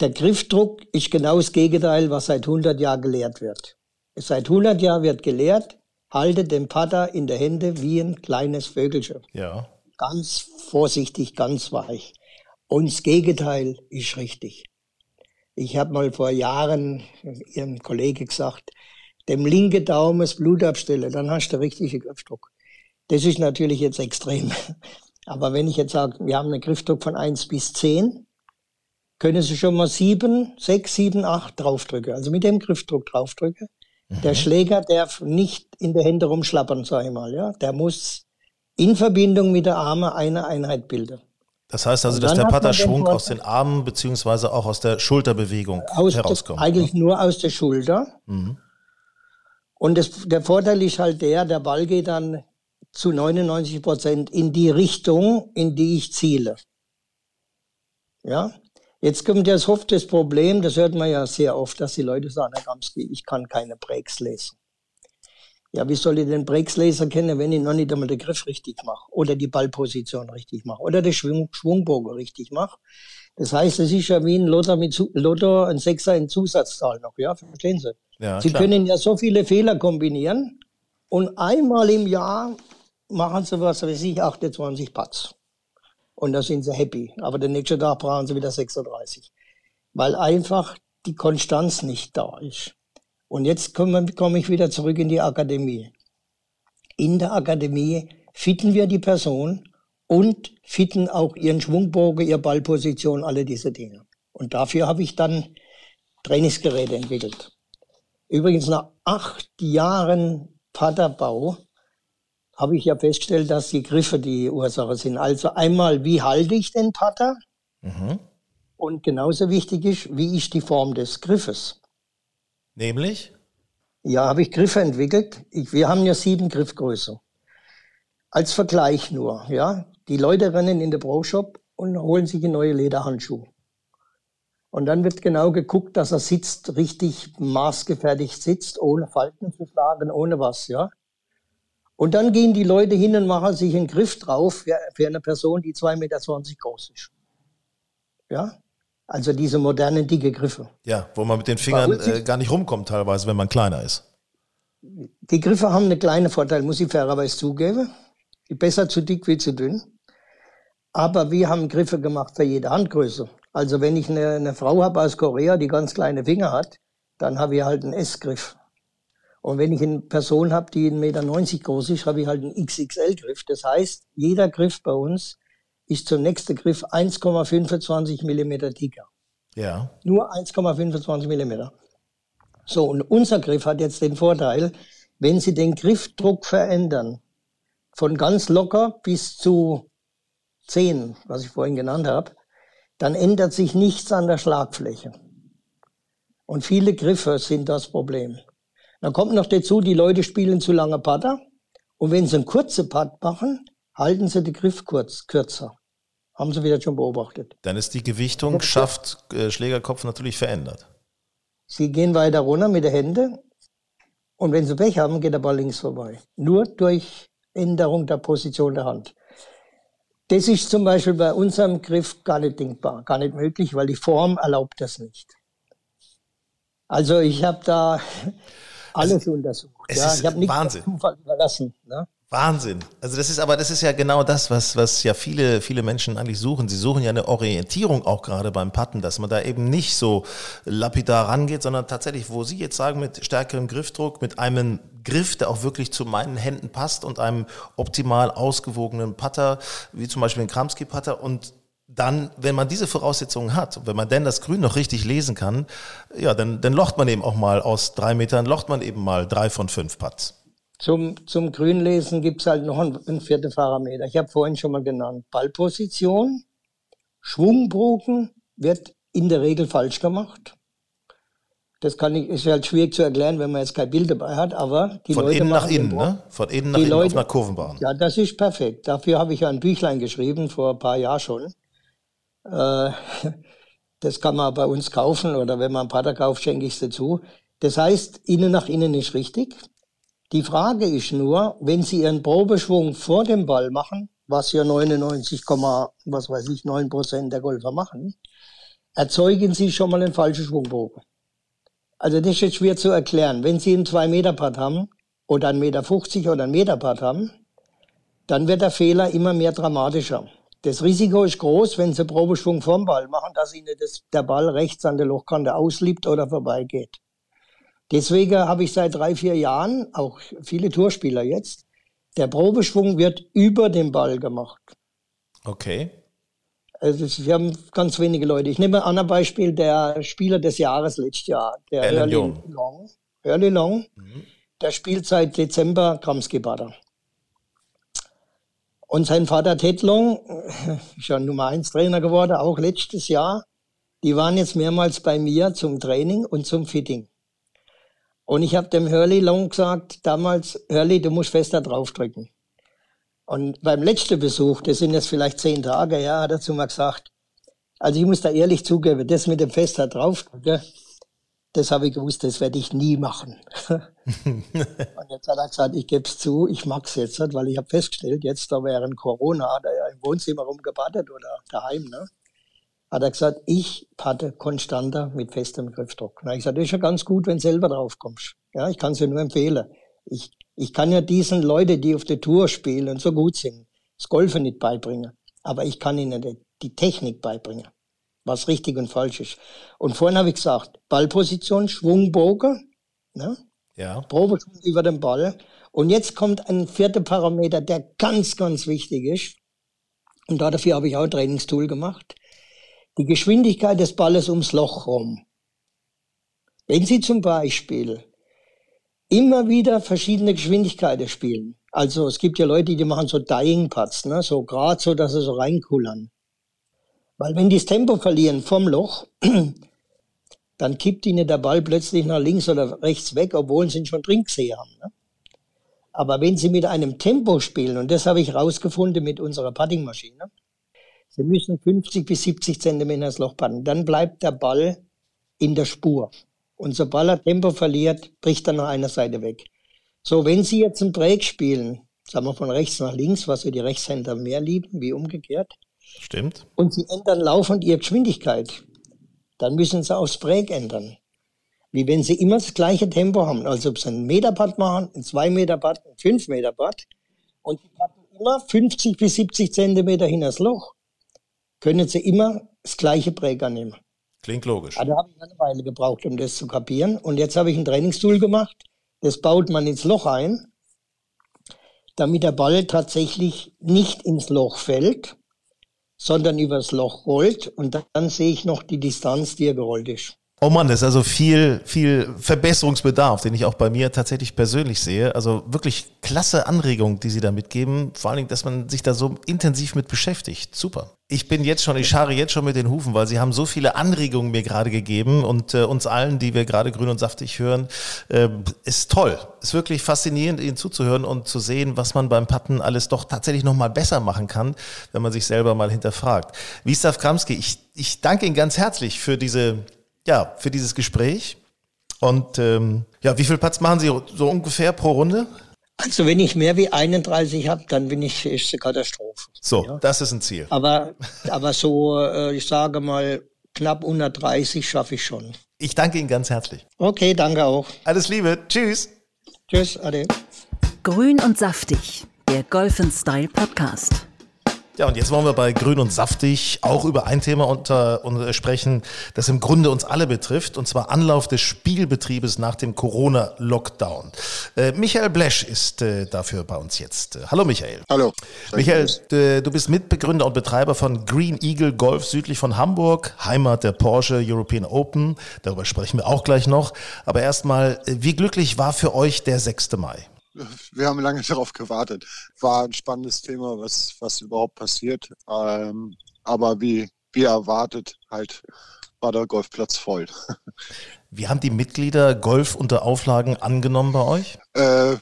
Der Griffdruck ist genau das Gegenteil, was seit hundert Jahren gelehrt wird. Seit hundert Jahren wird gelehrt, halte den Putter in der Hände wie ein kleines Vögelchen. Ja. Ganz vorsichtig, ganz weich. Und das Gegenteil ist richtig. Ich habe mal vor Jahren Ihrem Kollegen gesagt, dem linken Daumen das Blut abstellen, dann hast du richtigen Griffdruck. Das ist natürlich jetzt extrem. Aber wenn ich jetzt sage, wir haben einen Griffdruck von eins bis zehn, können Sie schon mal sieben, sechs, sieben, acht draufdrücken. Also mit dem Griffdruck draufdrücken. Mhm. Der Schläger darf nicht in der Hände rumschlappern, sage ich mal. Ja? Der muss in Verbindung mit der Arme eine Einheit bilden. Das heißt also, dass der Putterschwung aus den Armen beziehungsweise auch aus der Schulterbewegung aus herauskommt. Der, eigentlich ja. Nur aus der Schulter. Mhm. Und das, der Vorteil ist halt der, der Ball geht dann zu neunundneunzig Prozent in die Richtung, in die ich ziele. Ja? Jetzt kommt ja oft das Problem, das hört man ja sehr oft, dass die Leute sagen, Herr Kramski, ich kann keine Breaks lesen. Ja, wie soll ich den Breaksleser kennen, wenn ich noch nicht einmal den Griff richtig mache oder die Ballposition richtig mache oder den Schwung, Schwungbogen richtig mache? Das heißt, es ist ja wie ein Lotto, mit Lotto ein Sechser in Zusatzzahl noch, ja, verstehen Sie? Ja, Sie klar. Können ja so viele Fehler kombinieren und einmal im Jahr machen Sie, was weiß ich, achtundzwanzig Putts. Und da sind Sie happy. Aber den nächsten Tag brauchen Sie wieder sechsunddreißig. Weil einfach die Konstanz nicht da ist. Und jetzt komme, komme ich wieder zurück in die Akademie. In der Akademie fitten wir die Person und fitten auch ihren Schwungbogen, ihre Ballposition, alle diese Dinge. Und dafür habe ich dann Trainingsgeräte entwickelt. Übrigens nach acht Jahren Putterbau habe ich ja festgestellt, dass die Griffe die Ursache sind. Also einmal, wie halte ich den Putter? Mhm. Und genauso wichtig ist, wie ist die Form des Griffes? Nämlich? Ja, habe ich Griffe entwickelt. Ich, wir haben ja sieben Griffgrößen. Als Vergleich nur, ja. Die Leute rennen in den Pro-Shop und holen sich neue Lederhandschuhe. Und dann wird genau geguckt, dass er sitzt, richtig maßgefertigt sitzt, ohne Falten zu schlagen, ohne was, ja. Und dann gehen die Leute hin und machen sich einen Griff drauf für, für eine Person, die zwei Komma zwanzig Meter groß ist. Ja. Also diese modernen, dicke Griffe. Ja, wo man mit den Fingern äh, gar nicht rumkommt teilweise, wenn man kleiner ist. Die Griffe haben einen kleinen Vorteil, muss ich fairerweise zugeben. Besser zu dick wie zu dünn. Aber wir haben Griffe gemacht für jede Handgröße. Also wenn ich eine, eine Frau habe aus Korea, die ganz kleine Finger hat, dann habe ich halt einen S-Griff. Und wenn ich eine Person habe, die eins Komma neunzig Meter groß ist, habe ich halt einen X X L-Griff. Das heißt, jeder Griff bei uns ist zum nächsten Griff eins Komma fünfundzwanzig Millimeter dicker. Ja. Nur eins Komma fünfundzwanzig Millimeter. So, und unser Griff hat jetzt den Vorteil, wenn Sie den Griffdruck verändern, von ganz locker bis zu zehn, was ich vorhin genannt habe, dann ändert sich nichts an der Schlagfläche. Und viele Griffe sind das Problem. Dann kommt noch dazu, die Leute spielen zu lange Putter. Und wenn sie einen kurzen Putt machen, halten sie den Griff kurz, kürzer. Haben Sie wieder schon beobachtet. Dann ist die Gewichtung, Schaft, äh, Schlägerkopf natürlich verändert. Sie gehen weiter runter mit den Händen. Und wenn Sie Pech haben, geht der Ball links vorbei. Nur durch Änderung der Position der Hand. Das ist zum Beispiel bei unserem Griff gar nicht denkbar, gar nicht möglich, weil die Form erlaubt das nicht. Also ich habe da alles also, untersucht. Es ja. ist ich habe nichts Wahnsinn. Auf Zufall überlassen. Ne? Wahnsinn. Also das ist aber das ist ja genau das, was was ja viele viele Menschen eigentlich suchen. Sie suchen ja eine Orientierung auch gerade beim Putten, dass man da eben nicht so lapidar rangeht, sondern tatsächlich, wo Sie jetzt sagen, mit stärkerem Griffdruck, mit einem Griff, der auch wirklich zu meinen Händen passt und einem optimal ausgewogenen Putter, wie zum Beispiel ein Kramski-Putter. Und dann, wenn man diese Voraussetzungen hat, wenn man denn das Grün noch richtig lesen kann, ja, dann, dann locht man eben auch mal aus drei Metern, locht man eben mal drei von fünf Putts. Zum, zum Grünlesen gibt es halt noch einen, einen vierten Parameter. Ich habe vorhin schon mal genannt. Ballposition, Schwungbogen wird in der Regel falsch gemacht. Das kann ich, ist halt schwierig zu erklären, wenn man jetzt kein Bild dabei hat, aber die Von Leute innen nach innen, ne? Von innen nach innen Leute, auf einer Kurvenbahn. Ja, das ist perfekt. Dafür habe ich ja ein Büchlein geschrieben, vor ein paar Jahren schon. Äh, das kann man bei uns kaufen oder wenn man einen Putter kauft, schenke ich es dazu. Das heißt, innen nach innen ist richtig. Die Frage ist nur, wenn Sie Ihren Probeschwung vor dem Ball machen, was ja neunundneunzig Komma neun Prozent der Golfer machen, erzeugen Sie schon mal einen falschen Schwungbogen. Also das ist jetzt schwer zu erklären. Wenn Sie einen zwei Meter Putt haben oder einen eins Komma fünfzig Meter oder einen Meter Putt haben, dann wird der Fehler immer mehr dramatischer. Das Risiko ist groß, wenn Sie Probeschwung vorm Ball machen, dass Ihnen das, der Ball rechts an der Lochkante ausliebt oder vorbeigeht. Deswegen habe ich seit drei, vier Jahren, auch viele Tourspieler jetzt, der Probeschwung wird über den Ball gemacht. Okay. Also wir haben ganz wenige Leute. Ich nehme an ein Beispiel der Spieler des Jahres letztes Jahr, der Early Long. Early Long, mhm. Der spielt seit Dezember Kramski-Putter. Und sein Vater Ted Long, schon Nummer eins Trainer geworden, auch letztes Jahr, die waren jetzt mehrmals bei mir zum Training und zum Fitting. Und ich habe dem Hurley Long gesagt, damals, Hurley, du musst fester draufdrücken. Und beim letzten Besuch, das sind jetzt vielleicht zehn Tage, ja, hat er zu mir gesagt, also ich muss da ehrlich zugeben, das mit dem fester draufdrücken, das habe ich gewusst, das werde ich nie machen. Und jetzt hat er gesagt, ich gebe es zu, ich mag es jetzt, weil ich habe festgestellt, jetzt da während Corona, hat er ja im Wohnzimmer rumgepaddelt oder daheim, ne? Hat er gesagt, ich patte konstanter mit festem Griffdruck. Na, ich sage, das ist ja ganz gut, wenn du selber drauf kommst. Ja, ich kann es dir nur empfehlen. Ich, ich kann ja diesen Leuten, die auf der Tour spielen und so gut sind, das Golfen nicht beibringen. Aber ich kann ihnen die Technik beibringen, was richtig und falsch ist. Und vorhin habe ich gesagt, Ballposition, Schwungbogen, ne? Ja. Probeschwung über den Ball. Und jetzt kommt ein vierter Parameter, der ganz, ganz wichtig ist. Und dafür habe ich auch ein Trainingstool gemacht. Die Geschwindigkeit des Balles ums Loch rum. Wenn Sie zum Beispiel immer wieder verschiedene Geschwindigkeiten spielen, also es gibt ja Leute, die machen so Dying-Putts, ne? So gerade so, dass sie so reinkullern. Weil wenn die das Tempo verlieren vom Loch, dann kippt ihnen der Ball plötzlich nach links oder rechts weg, obwohl sie ihn schon drin gesehen haben. Ne? Aber wenn Sie mit einem Tempo spielen, und das habe ich rausgefunden mit unserer Putting-Maschine, Sie müssen fünfzig bis siebzig Zentimeter ins Loch patten. Dann bleibt der Ball in der Spur. Und sobald er Tempo verliert, bricht er nach einer Seite weg. So, wenn Sie jetzt einen Break spielen, sagen wir von rechts nach links, was wir die Rechtshänder mehr lieben, wie umgekehrt. Stimmt. Und Sie ändern laufend Ihre Geschwindigkeit. Dann müssen Sie auch das Break ändern. Wie wenn Sie immer das gleiche Tempo haben. Also ob Sie einen Meter-Putt machen, einen zwei Meter Putt, einen fünf Meter Putt. Und Sie patten immer fünfzig bis siebzig Zentimeter hinters Loch. können Sie immer das gleiche Breaker nehmen. Klingt logisch. Also habe ich eine Weile gebraucht, um das zu kapieren. Und jetzt habe ich ein Trainingstool gemacht. Das baut man ins Loch ein, damit der Ball tatsächlich nicht ins Loch fällt, sondern übers Loch rollt. Und dann sehe ich noch die Distanz, die er gerollt ist. Oh Mann, das ist also viel, viel Verbesserungsbedarf, den ich auch bei mir tatsächlich persönlich sehe. Also wirklich klasse Anregung, die Sie da mitgeben. Vor allen Dingen, dass man sich da so intensiv mit beschäftigt. Super. Ich bin jetzt schon, ich schare jetzt schon mit den Hufen, weil Sie haben so viele Anregungen mir gerade gegeben und äh, uns allen, die wir gerade grün und saftig hören, äh, ist toll. Ist wirklich faszinierend, Ihnen zuzuhören und zu sehen, was man beim Putten alles doch tatsächlich nochmal besser machen kann, wenn man sich selber mal hinterfragt. Wiesław Kramski, ich, ich danke Ihnen ganz herzlich für diese... Ja, für dieses Gespräch. Und ähm, ja, wie viel Putts machen Sie so ungefähr pro Runde? Also wenn ich mehr wie einunddreißig habe, dann bin ich, ist eine Katastrophe. So, ja. Das ist ein Ziel. Aber, aber so, äh, ich sage mal, knapp hundertdreißig schaffe ich schon. Ich danke Ihnen ganz herzlich. Okay, danke auch. Alles Liebe, tschüss. Tschüss, ade. Grün und saftig, der Golf and Style Podcast. Ja, und jetzt wollen wir bei Grün und Saftig auch über ein Thema unter, unter sprechen, das im Grunde uns alle betrifft, und zwar Anlauf des Spielbetriebes nach dem Corona-Lockdown. Äh, Michael Blesch ist äh, dafür bei uns jetzt. Hallo Michael. Hallo. Michael, äh, du bist Mitbegründer und Betreiber von Green Eagle Golf südlich von Hamburg, Heimat der Porsche European Open. Darüber sprechen wir auch gleich noch. Aber erstmal, wie glücklich war für euch der sechste Mai? Wir haben lange darauf gewartet. War ein spannendes Thema, was, was überhaupt passiert. Ähm, aber wie, wie erwartet, halt war der Golfplatz voll. Wie haben die Mitglieder Golf unter Auflagen angenommen bei euch? Äh,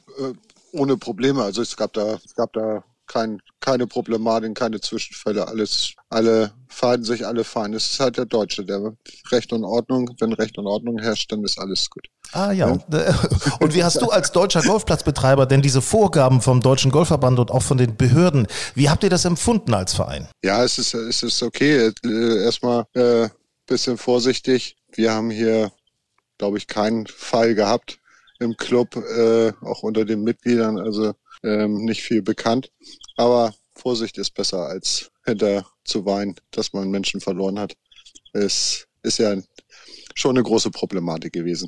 ohne Probleme. Also es gab da, es gab da kein, keine Problematik, keine Zwischenfälle. Alles, alle feiern sich, alle feiern. Es ist halt der Deutsche, der Recht und Ordnung. Wenn Recht und Ordnung herrscht, dann ist alles gut. Ah ja, und, äh, und wie hast du als deutscher Golfplatzbetreiber denn diese Vorgaben vom Deutschen Golfverband und auch von den Behörden, wie habt ihr das empfunden als Verein? Ja, es ist, es ist okay. Erstmal ein äh, bisschen vorsichtig. Wir haben hier, glaube ich, keinen Fall gehabt im Club, äh, auch unter den Mitgliedern, also ähm, nicht viel bekannt. Aber Vorsicht ist besser, als hinter zu weinen, dass man Menschen verloren hat. Es ist ja ein schon eine große Problematik gewesen.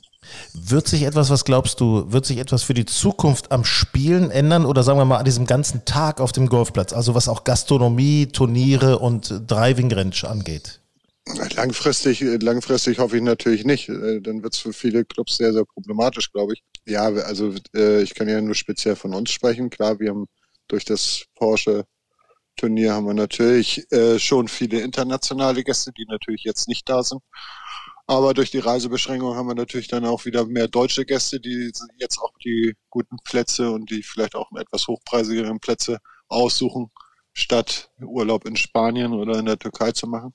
Wird sich etwas, was glaubst du, wird sich etwas für die Zukunft am Spielen ändern oder sagen wir mal an diesem ganzen Tag auf dem Golfplatz, also was auch Gastronomie, Turniere und Driving Range angeht? Langfristig, langfristig hoffe ich natürlich nicht. Dann wird es für viele Clubs sehr, sehr problematisch, glaube ich. Ja, also ich kann ja nur speziell von uns sprechen. Klar, wir haben durch das Porsche Turnier haben wir natürlich schon viele internationale Gäste, die natürlich jetzt nicht da sind. Aber durch die Reisebeschränkung haben wir natürlich dann auch wieder mehr deutsche Gäste, die jetzt auch die guten Plätze und die vielleicht auch etwas hochpreisigeren Plätze aussuchen, statt Urlaub in Spanien oder in der Türkei zu machen.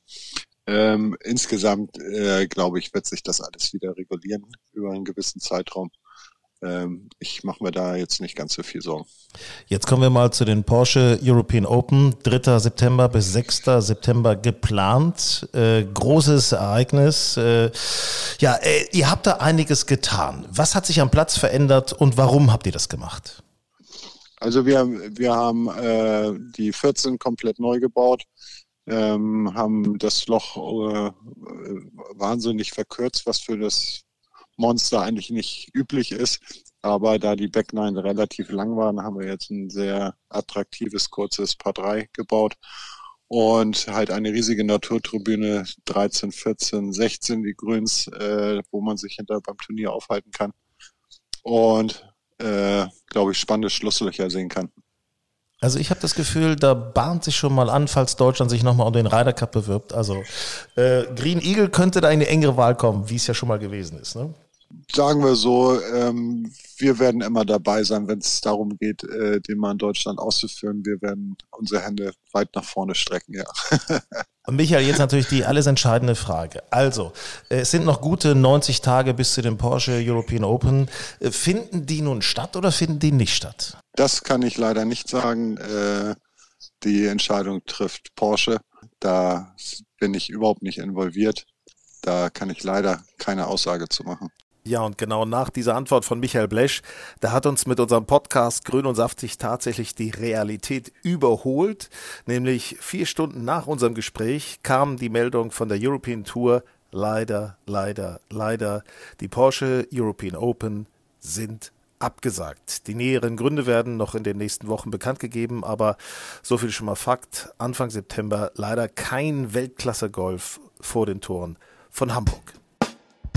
Ähm, insgesamt, äh, glaube ich, wird sich das alles wieder regulieren über einen gewissen Zeitraum. Ich mache mir da jetzt nicht ganz so viel Sorgen. Jetzt kommen wir mal zu den Porsche European Open. dritter September bis sechster September geplant. Äh, großes Ereignis. Äh, ja, äh, ihr habt da einiges getan. Was hat sich am Platz verändert und warum habt ihr das gemacht? Also wir, wir haben äh, die vierzehn komplett neu gebaut. Ähm, haben das Loch äh, wahnsinnig verkürzt, was für das Monster eigentlich nicht üblich ist, aber da die Backline relativ lang waren, haben wir jetzt ein sehr attraktives, kurzes Par drei gebaut und halt eine riesige Naturtribüne, dreizehn, vierzehn, sechzehn, die Grüns, äh, wo man sich hinter beim Turnier aufhalten kann und, äh, glaube ich, spannende Schlusslöcher sehen kann. Also ich habe das Gefühl, da bahnt sich schon mal an, falls Deutschland sich nochmal um den Ryder Cup bewirbt. Also äh, Green Eagle könnte da in eine engere Wahl kommen, wie es ja schon mal gewesen ist, ne? Sagen wir so, ähm, wir werden immer dabei sein, wenn es darum geht, äh, den mal in Deutschland auszuführen. Wir werden unsere Hände weit nach vorne strecken, ja. Und Michael, jetzt natürlich die alles entscheidende Frage. Also, äh, es sind noch gute neunzig Tage bis zu dem Porsche European Open. Äh, finden die nun statt oder finden die nicht statt? Das kann ich leider nicht sagen. Äh, die Entscheidung trifft Porsche. Da bin ich überhaupt nicht involviert. Da kann ich leider keine Aussage zu machen. Ja, und genau nach dieser Antwort von Michael Blesch, da hat uns mit unserem Podcast Grün und Saftig tatsächlich die Realität überholt. Nämlich vier Stunden nach unserem Gespräch kam die Meldung von der European Tour, leider, leider, leider, die Porsche European Open sind abgesagt. Die näheren Gründe werden noch in den nächsten Wochen bekannt gegeben, aber so viel schon mal Fakt, Anfang September leider kein Weltklasse-Golf vor den Toren von Hamburg.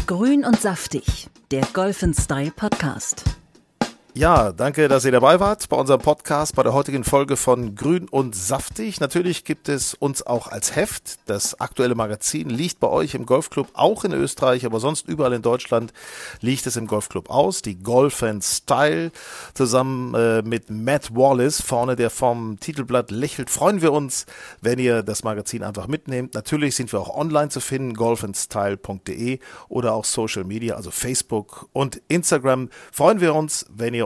Grün und Saftig, der Golf and Style Podcast. Ja, danke, dass ihr dabei wart bei unserem Podcast, bei der heutigen Folge von Grün und Saftig. Natürlich gibt es uns auch als Heft. Das aktuelle Magazin liegt bei euch im Golfclub, auch in Österreich, aber sonst überall in Deutschland liegt es im Golfclub aus. Die Golf and Style zusammen äh, mit Matt Wallace, vorne der vom Titelblatt lächelt, freuen wir uns, wenn ihr das Magazin einfach mitnehmt. Natürlich sind wir auch online zu finden, golf and style punkt de oder auch Social Media, also Facebook und Instagram. Freuen wir uns, wenn ihr